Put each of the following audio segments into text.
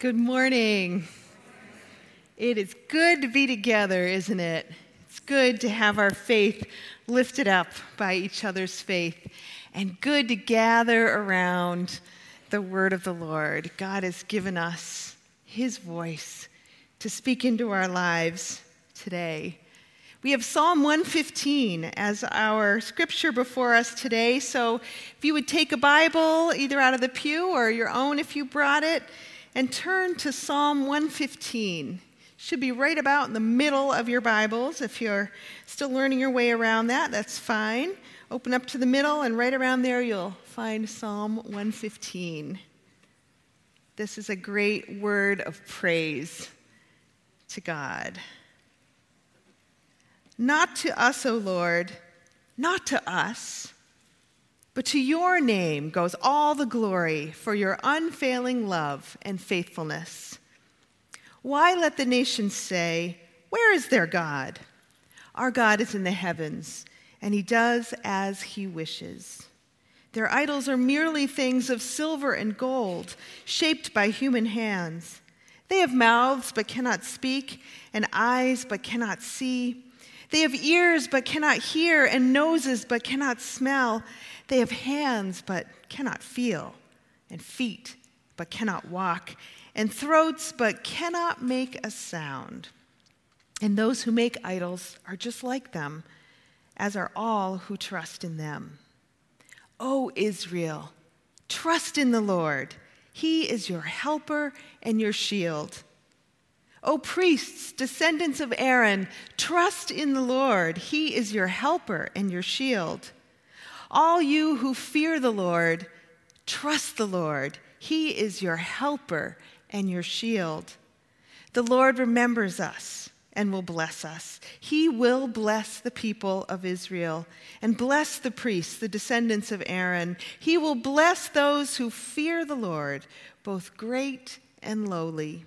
Good morning. It is good to be together, isn't it? It's good to have our faith lifted up by each other's faith, and good to gather around the word of the Lord. God has given us his voice to speak into our lives today. We have Psalm 115 as our scripture before us today, so if you would take a Bible, either out of the pew or your own if you brought it, and turn to Psalm 115. Should be right about in the middle of your Bibles. If you're still learning your way around that, that's fine. Open up to the middle, and right around there you'll find Psalm 115. This is a great word of praise to God. Not to us, O Lord, not to us, but to your name goes all the glory for your unfailing love and faithfulness. Why let the nations say, where is their God? Our God is in the heavens, and he does as he wishes. Their idols are merely things of silver and gold, shaped by human hands. They have mouths but cannot speak, and eyes but cannot see. They have ears but cannot hear, and noses but cannot smell. They have hands but cannot feel, and feet but cannot walk, and throats but cannot make a sound. And those who make idols are just like them, as are all who trust in them. O Israel, trust in the Lord. He is your helper and your shield. O priests, descendants of Aaron, trust in the Lord. He is your helper and your shield. All you who fear the Lord, trust the Lord. He is your helper and your shield. The Lord remembers us and will bless us. He will bless the people of Israel and bless the priests, the descendants of Aaron. He will bless those who fear the Lord, both great and lowly.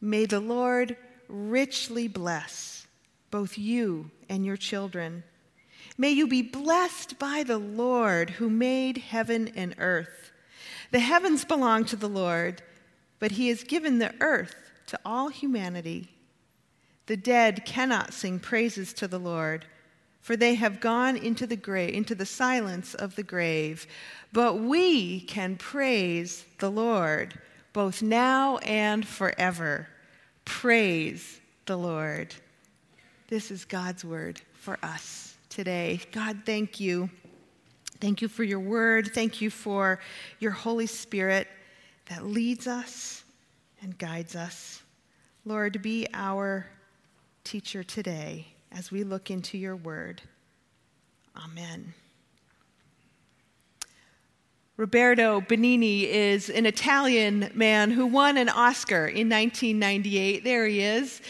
May the Lord richly bless both you and your children. May you be blessed by the Lord who made heaven and earth. The heavens belong to the Lord, but he has given the earth to all humanity. The dead cannot sing praises to the Lord, for they have gone into the silence of the grave. But we can praise the Lord, both now and forever. Praise the Lord. This is God's word for us today. God, thank you. Thank you for your word. Thank you for your Holy Spirit that leads us and guides us. Lord, be our teacher today as we look into your word. Amen. Roberto Benigni is an Italian man who won an Oscar in 1998, there he is,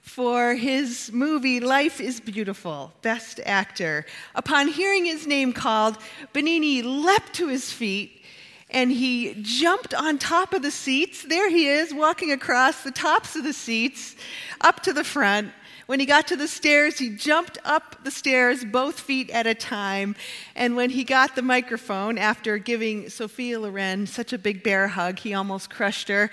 for his movie Life is Beautiful, Best Actor. Upon hearing his name called, Benigni leapt to his feet and he jumped on top of the seats. There he is, walking across the tops of the seats up to the front. When he got to the stairs, he jumped up the stairs, both feet at a time. And when he got the microphone, after giving Sophia Loren such a big bear hug, he almost crushed her,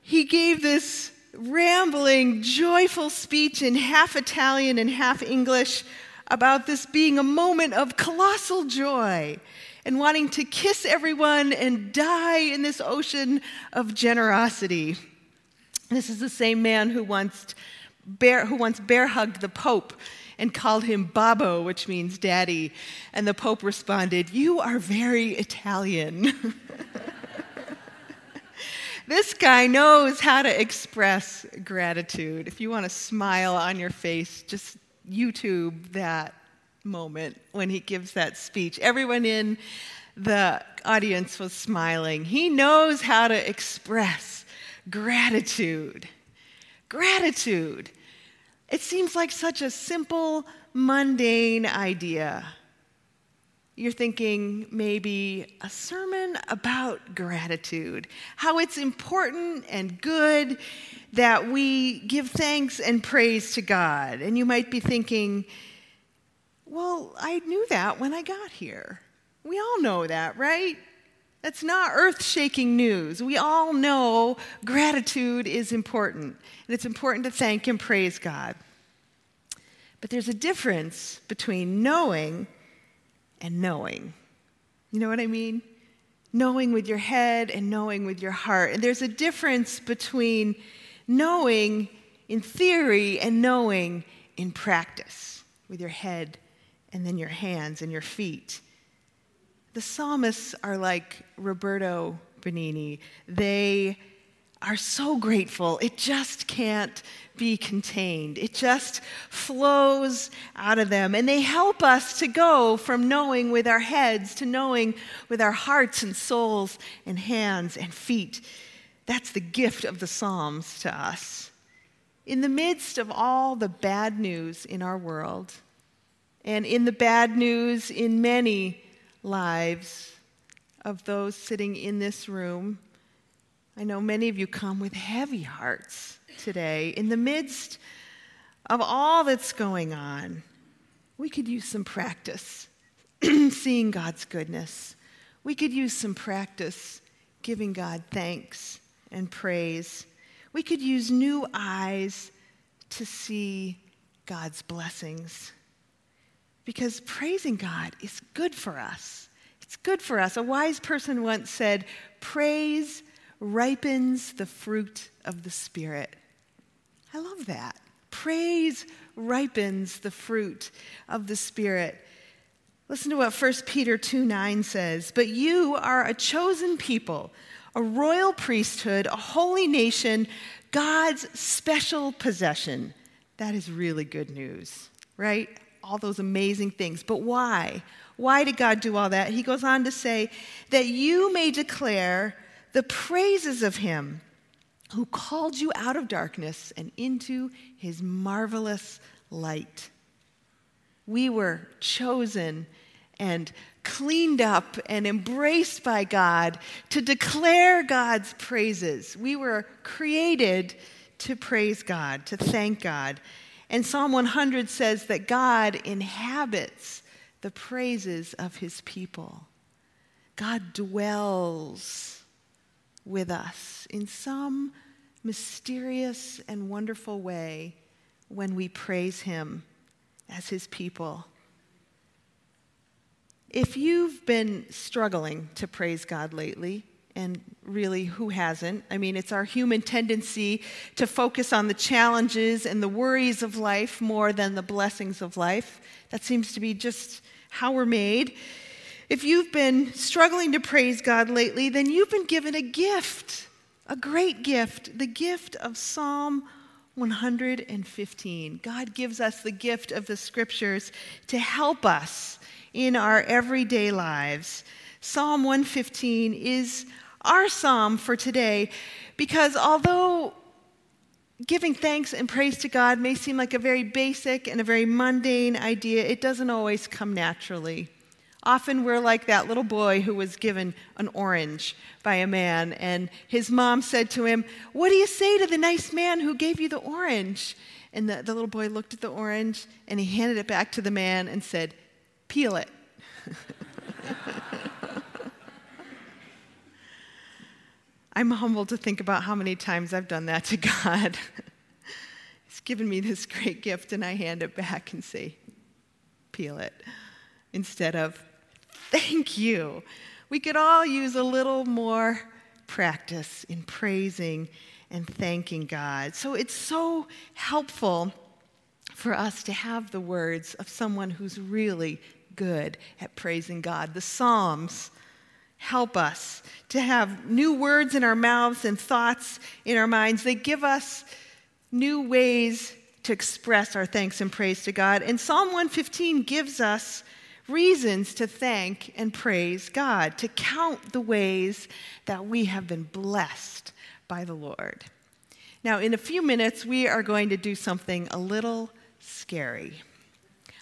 he gave this rambling, joyful speech in half Italian and half English about this being a moment of colossal joy and wanting to kiss everyone and die in this ocean of generosity. This is the same man who once bear-hugged the Pope and called him Babbo, which means daddy. And the Pope responded, "You are very Italian." This guy knows how to express gratitude. If you want a smile on your face, just YouTube that moment when he gives that speech. Everyone in the audience was smiling. He knows how to express gratitude. Gratitude. It seems like such a simple, mundane idea. You're thinking maybe a sermon about gratitude, how it's important and good that we give thanks and praise to God. And you might be thinking, well, I knew that when I got here. We all know that, right? That's not earth-shaking news. We all know gratitude is important, and it's important to thank and praise God. But there's a difference between knowing and knowing. You know what I mean? Knowing with your head and knowing with your heart. And there's a difference between knowing in theory and knowing in practice, with your head and then your hands and your feet. The psalmists are like Roberto Benigni. They are so grateful. It just can't be contained. It just flows out of them. And they help us to go from knowing with our heads to knowing with our hearts and souls and hands and feet. That's the gift of the Psalms to us. In the midst of all the bad news in our world, and in the bad news in many lives of those sitting in this room, I know many of you come with heavy hearts today. In the midst of all that's going on, we could use some practice seeing God's goodness. We could use some practice giving God thanks and praise. We could use new eyes to see God's blessings. Because praising God is good for us. It's good for us. A wise person once said, praise ripens the fruit of the Spirit. I love that. Praise ripens the fruit of the Spirit. Listen to what 1 Peter 2:9 says. But you are a chosen people, a royal priesthood, a holy nation, God's special possession. That is really good news, right? All those amazing things. But why? Why did God do all that? He goes on to say that you may declare the praises of him who called you out of darkness and into his marvelous light. We were chosen and cleaned up and embraced by God to declare God's praises. We were created to praise God, to thank God. And Psalm 100 says that God inhabits the praises of his people. God dwells with us in some mysterious and wonderful way when we praise him as his people. If you've been struggling to praise God lately, and really, who hasn't? I mean, it's our human tendency to focus on the challenges and the worries of life more than the blessings of life. That seems to be just how we're made. If you've been struggling to praise God lately, then you've been given a gift, a great gift, the gift of Psalm 115. God gives us the gift of the Scriptures to help us in our everyday lives. Psalm 115 is our psalm for today because although giving thanks and praise to God may seem like a very basic and a very mundane idea, it doesn't always come naturally. Often we're like that little boy who was given an orange by a man, and his mom said to him, "What do you say to the nice man who gave you the orange?" And the little boy looked at the orange, and he handed it back to the man and said, "Peel it." I'm humbled to think about how many times I've done that to God. He's given me this great gift, and I hand it back and say, "Peel it," instead of, "Thank you." We could all use a little more practice in praising and thanking God. So it's so helpful for us to have the words of someone who's really good at praising God. The Psalms help us to have new words in our mouths and thoughts in our minds. They give us new ways to express our thanks and praise to God. And Psalm 115 gives us reasons to thank and praise God, to count the ways that we have been blessed by the Lord. Now, in a few minutes, we are going to do something a little scary.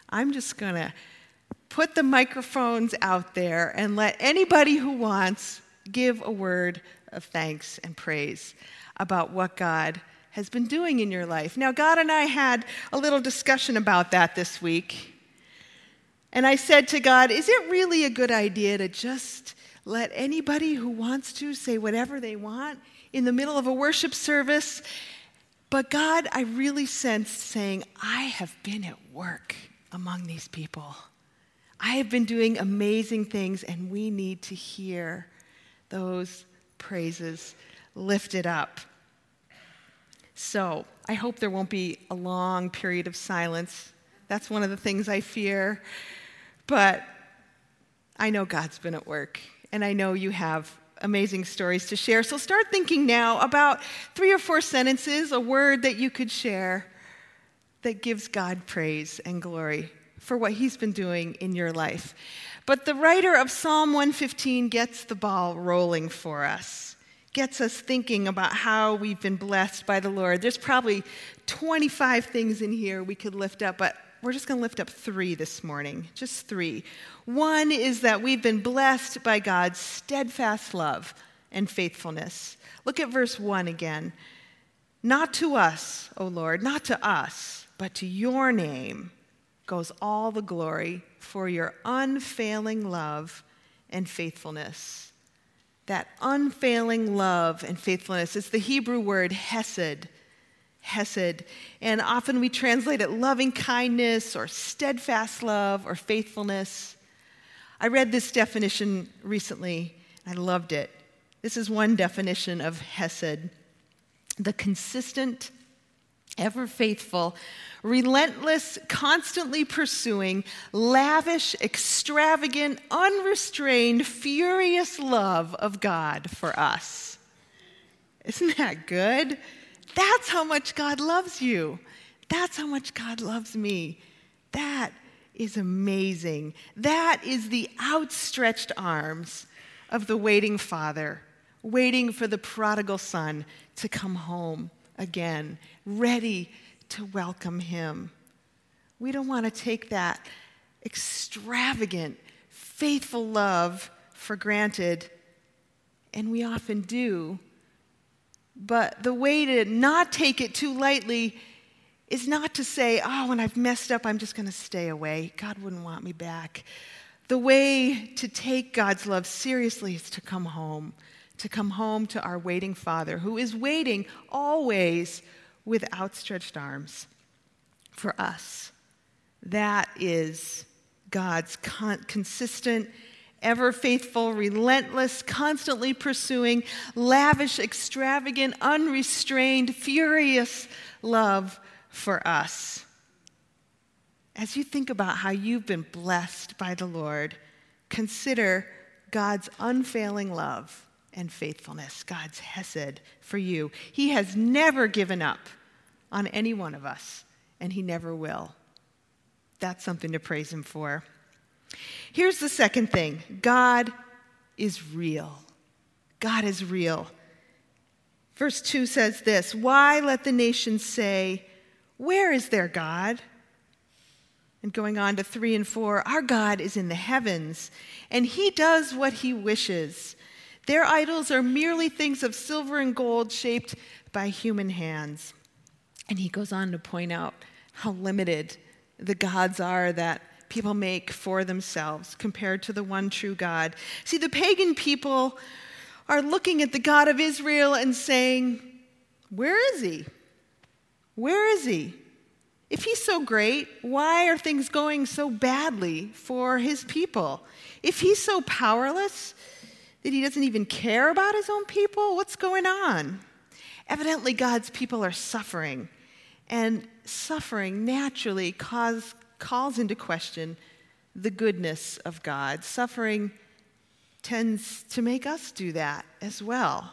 I'm just going to put the microphones out there and let anybody who wants give a word of thanks and praise about what God has been doing in your life. Now, God and I had a little discussion about that this week. And I said to God, is it really a good idea to just let anybody who wants to say whatever they want in the middle of a worship service. But God, I really sensed saying, I have been at work among these people. I have been doing amazing things, and we need to hear those praises lifted up. So I hope there won't be a long period of silence. That's one of the things I fear. But I know God's been at work, and I know you have amazing stories to share. So start thinking now about 3 or 4 sentences, a word that you could share that gives God praise and glory for what he's been doing in your life. But the writer of Psalm 115 gets the ball rolling for us, gets us thinking about how we've been blessed by the Lord. There's probably 25 things in here we could lift up, but we're just going to lift up 3 this morning, just 3. One is that we've been blessed by God's steadfast love and faithfulness. Look at verse 1 again. Not to us, O Lord, not to us, but to your name goes all the glory for your unfailing love and faithfulness. That unfailing love and faithfulness is the Hebrew word hesed. Hesed. And often we translate it loving kindness or steadfast love or faithfulness. I read this definition recently. I loved it. This is one definition of hesed. The consistent, ever faithful, relentless, constantly pursuing, lavish, extravagant, unrestrained, furious love of God for us. Isn't that good? That's how much God loves you. That's how much God loves me. That is amazing. That is the outstretched arms of the waiting Father, waiting for the prodigal son to come home again, ready to welcome him. We don't want to take that extravagant, faithful love for granted, and we often do. But the way to not take it too lightly is not to say, oh, when I've messed up, I'm just going to stay away. God wouldn't want me back. The way to take God's love seriously is to come home to our waiting Father, who is waiting always with outstretched arms for us. That is God's consistent, ever faithful, relentless, constantly pursuing, lavish, extravagant, unrestrained, furious love for us. As you think about how you've been blessed by the Lord, consider God's unfailing love and faithfulness, God's hesed for you. He has never given up on any one of us, and he never will. That's something to praise him for. Here's the second thing. God is real. God is real. Verse 2 says this, why let the nations say, where is their God? And going on to 3 and 4, our God is in the heavens, and he does what he wishes. Their idols are merely things of silver and gold shaped by human hands. And he goes on to point out how limited the gods are that people make for themselves compared to the one true God. See, the pagan people are looking at the God of Israel and saying, where is he? Where is he? If he's so great, why are things going so badly for his people? If he's so powerless that he doesn't even care about his own people, what's going on? Evidently, God's people are suffering, and suffering naturally calls into question the goodness of God. Suffering tends to make us do that as well.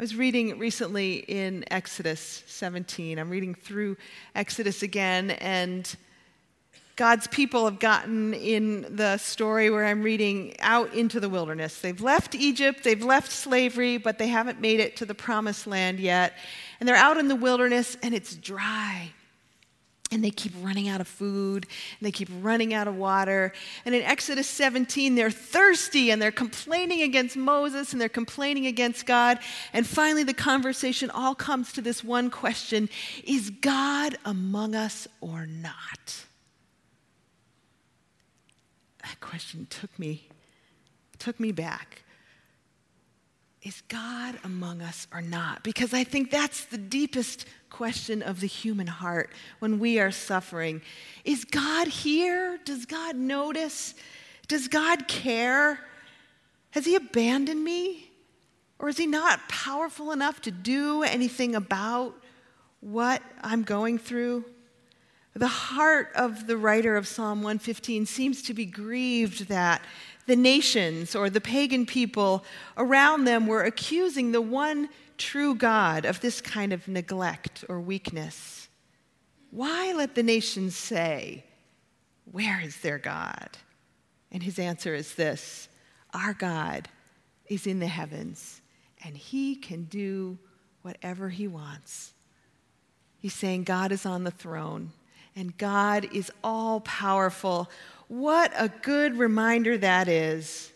I was reading recently in Exodus 17. I'm reading through Exodus again, and God's people have gotten, in the story where I'm reading, out into the wilderness. They've left Egypt, they've left slavery, but they haven't made it to the promised land yet. And they're out in the wilderness, and it's dry. And they keep running out of food, and they keep running out of water. And in Exodus 17, they're thirsty, and they're complaining against Moses, and they're complaining against God. And finally, the conversation all comes to this one question: is God among us or not? That question took me took me back. Is God among us or not? Because I think that's the deepest question of the human heart when we are suffering. Is God here? Does God notice? Does God care? Has he abandoned me? Or is he not powerful enough to do anything about what I'm going through? The heart of the writer of Psalm 115 seems to be grieved that the nations or the pagan people around them were accusing the one true God of this kind of neglect or weakness. Why let the nations say, "Where is their God?" And his answer is this: our God is in the heavens, and he can do whatever he wants. He's saying God is on the throne, and God is all-powerful. What a good reminder that is.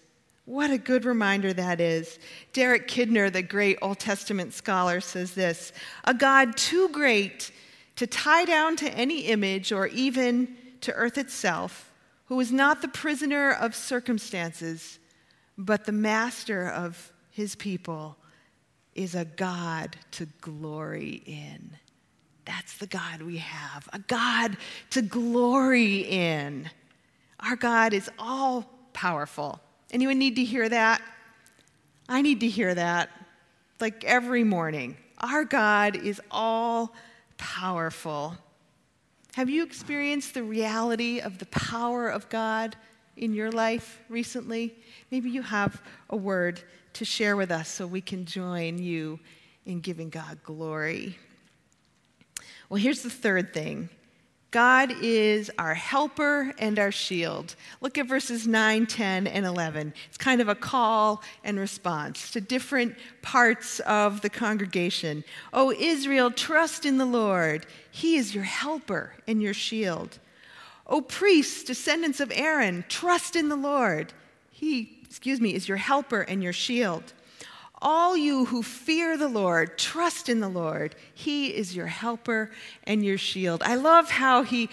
What a good reminder that is. Derek Kidner, the great Old Testament scholar, says this: a God too great to tie down to any image or even to earth itself, who is not the prisoner of circumstances, but the master of his people, is a God to glory in. That's the God we have, a God to glory in. Our God is all-powerful. Anyone need to hear that? I need to hear that, like every morning. Our God is all-powerful. Have you experienced the reality of the power of God in your life recently? Maybe you have a word to share with us so we can join you in giving God glory. Well, here's the third thing. God is our helper and our shield. Look at verses 9, 10, and 11. It's kind of a call and response to different parts of the congregation. "O Israel, trust in the Lord. He is your helper and your shield. O priests, descendants of Aaron, trust in the Lord. He is your helper and your shield. All you who fear the Lord, trust in the Lord. He is your helper and your shield." I love how he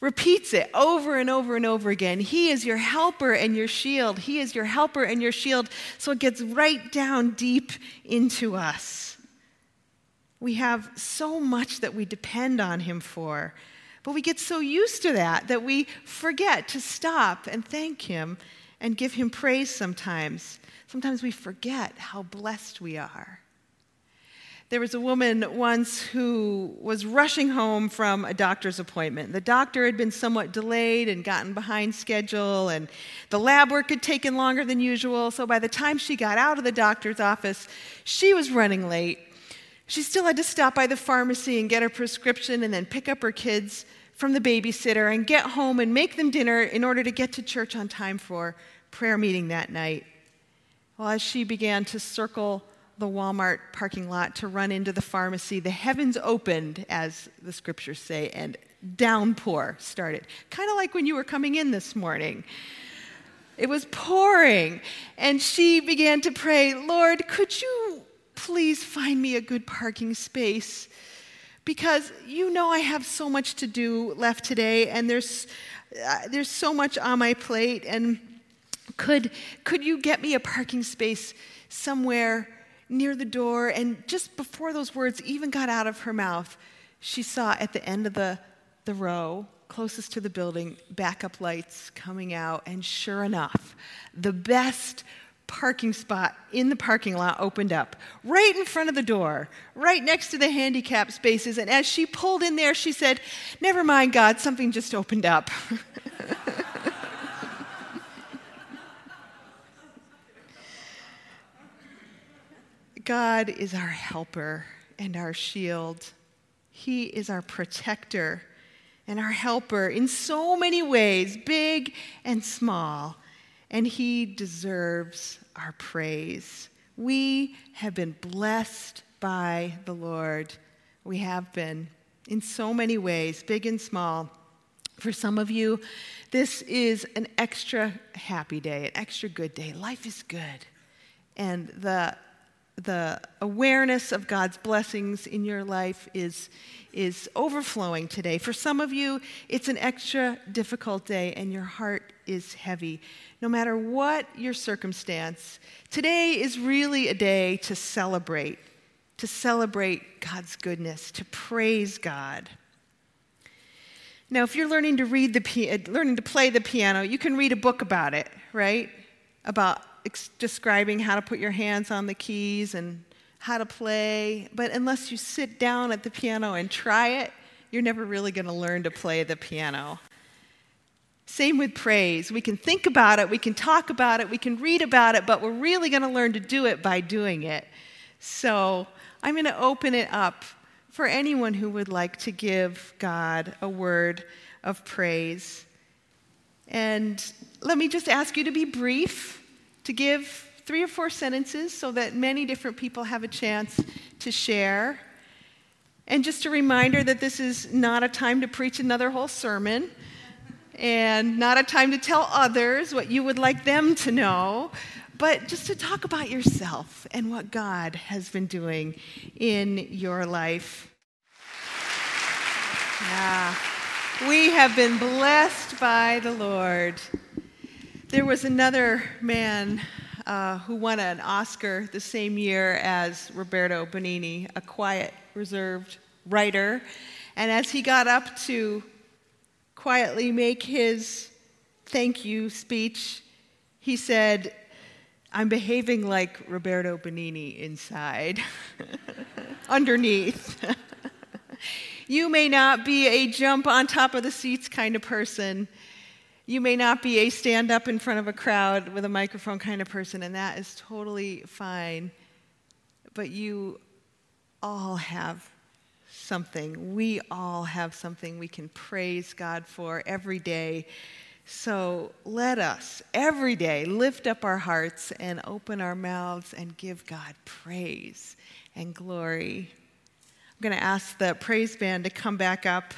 repeats it over and over and over again. He is your helper and your shield. He is your helper and your shield. So it gets right down deep into us. We have so much that we depend on him for, but we get so used to that we forget to stop and thank him and give him praise sometimes. Sometimes we forget how blessed we are. There was a woman once who was rushing home from a doctor's appointment. The doctor had been somewhat delayed and gotten behind schedule, and the lab work had taken longer than usual, so by the time she got out of the doctor's office, she was running late. She still had to stop by the pharmacy and get her prescription and then pick up her kids from the babysitter and get home and make them dinner in order to get to church on time for prayer meeting that night. Well, as she began to circle the Walmart parking lot to run into the pharmacy, the heavens opened, as the scriptures say, and downpour started. Kind of like when you were coming in this morning. It was pouring, and she began to pray, "Lord, could you please find me a good parking space? Because you know I have so much to do left today, and there's so much on my plate, and could you get me a parking space somewhere near the door?" And just before those words even got out of her mouth, she saw at the end of the row, closest to the building, backup lights coming out, and sure enough, the best parking spot in the parking lot opened up, right in front of the door, right next to the handicap spaces. And as she pulled in there, she said, "Never mind, God, something just opened up." God is our helper and our shield. He is our protector and our helper in so many ways, big and small. And he deserves our praise. We have been blessed by the Lord. We have been in so many ways, big and small. For some of you, this is an extra happy day, an extra good day. Life is good. And the awareness of God's blessings in your life is overflowing today. For some of you, it's an extra difficult day, and your heart is heavy, no matter what your circumstance. Today is really a day to celebrate God's goodness, to praise God. Now, if you're learning to play the piano, you can read a book about it, right? About describing how to put your hands on the keys and how to play. But unless you sit down at the piano and try it, you're never really going to learn to play the piano. Same with praise. We can think about it, we can talk about it, we can read about it, but we're really going to learn to do it by doing it. So I'm going to open it up for anyone who would like to give God a word of praise. And let me just ask you to be brief, to give 3 or 4 sentences so that many different people have a chance to share. And just a reminder that this is not a time to preach another whole sermon and not a time to tell others what you would like them to know, but just to talk about yourself and what God has been doing in your life. Yeah. We have been blessed by the Lord. There was another man who won an Oscar the same year as Roberto Benigni, a quiet, reserved writer. And as he got up to quietly make his thank you speech, he said, "I'm behaving like Roberto Benigni inside," underneath. You may not be a jump on top of the seats kind of person. You may not be a stand up in front of a crowd with a microphone kind of person, and that is totally fine. But you all have something. We all have something we can praise God for every day. So let us every day lift up our hearts and open our mouths and give God praise and glory. I'm going to ask the praise band to come back up,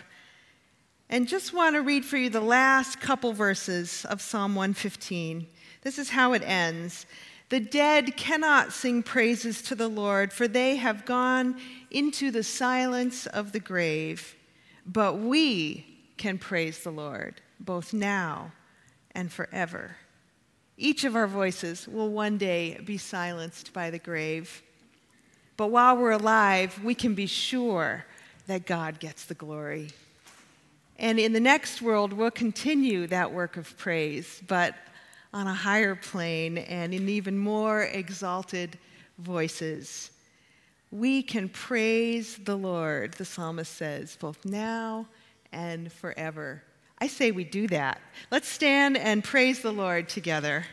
and just want to read for you the last couple verses of Psalm 115. This is how it ends. "The dead cannot sing praises to the Lord, for they have gone into the silence of the grave. But we can praise the Lord, both now and forever." Each of our voices will one day be silenced by the grave. But while we're alive, we can be sure that God gets the glory. And in the next world, we'll continue that work of praise, but on a higher plane and in even more exalted voices. We can praise the Lord, the psalmist says, both now and forever. I say we do that. Let's stand and praise the Lord together.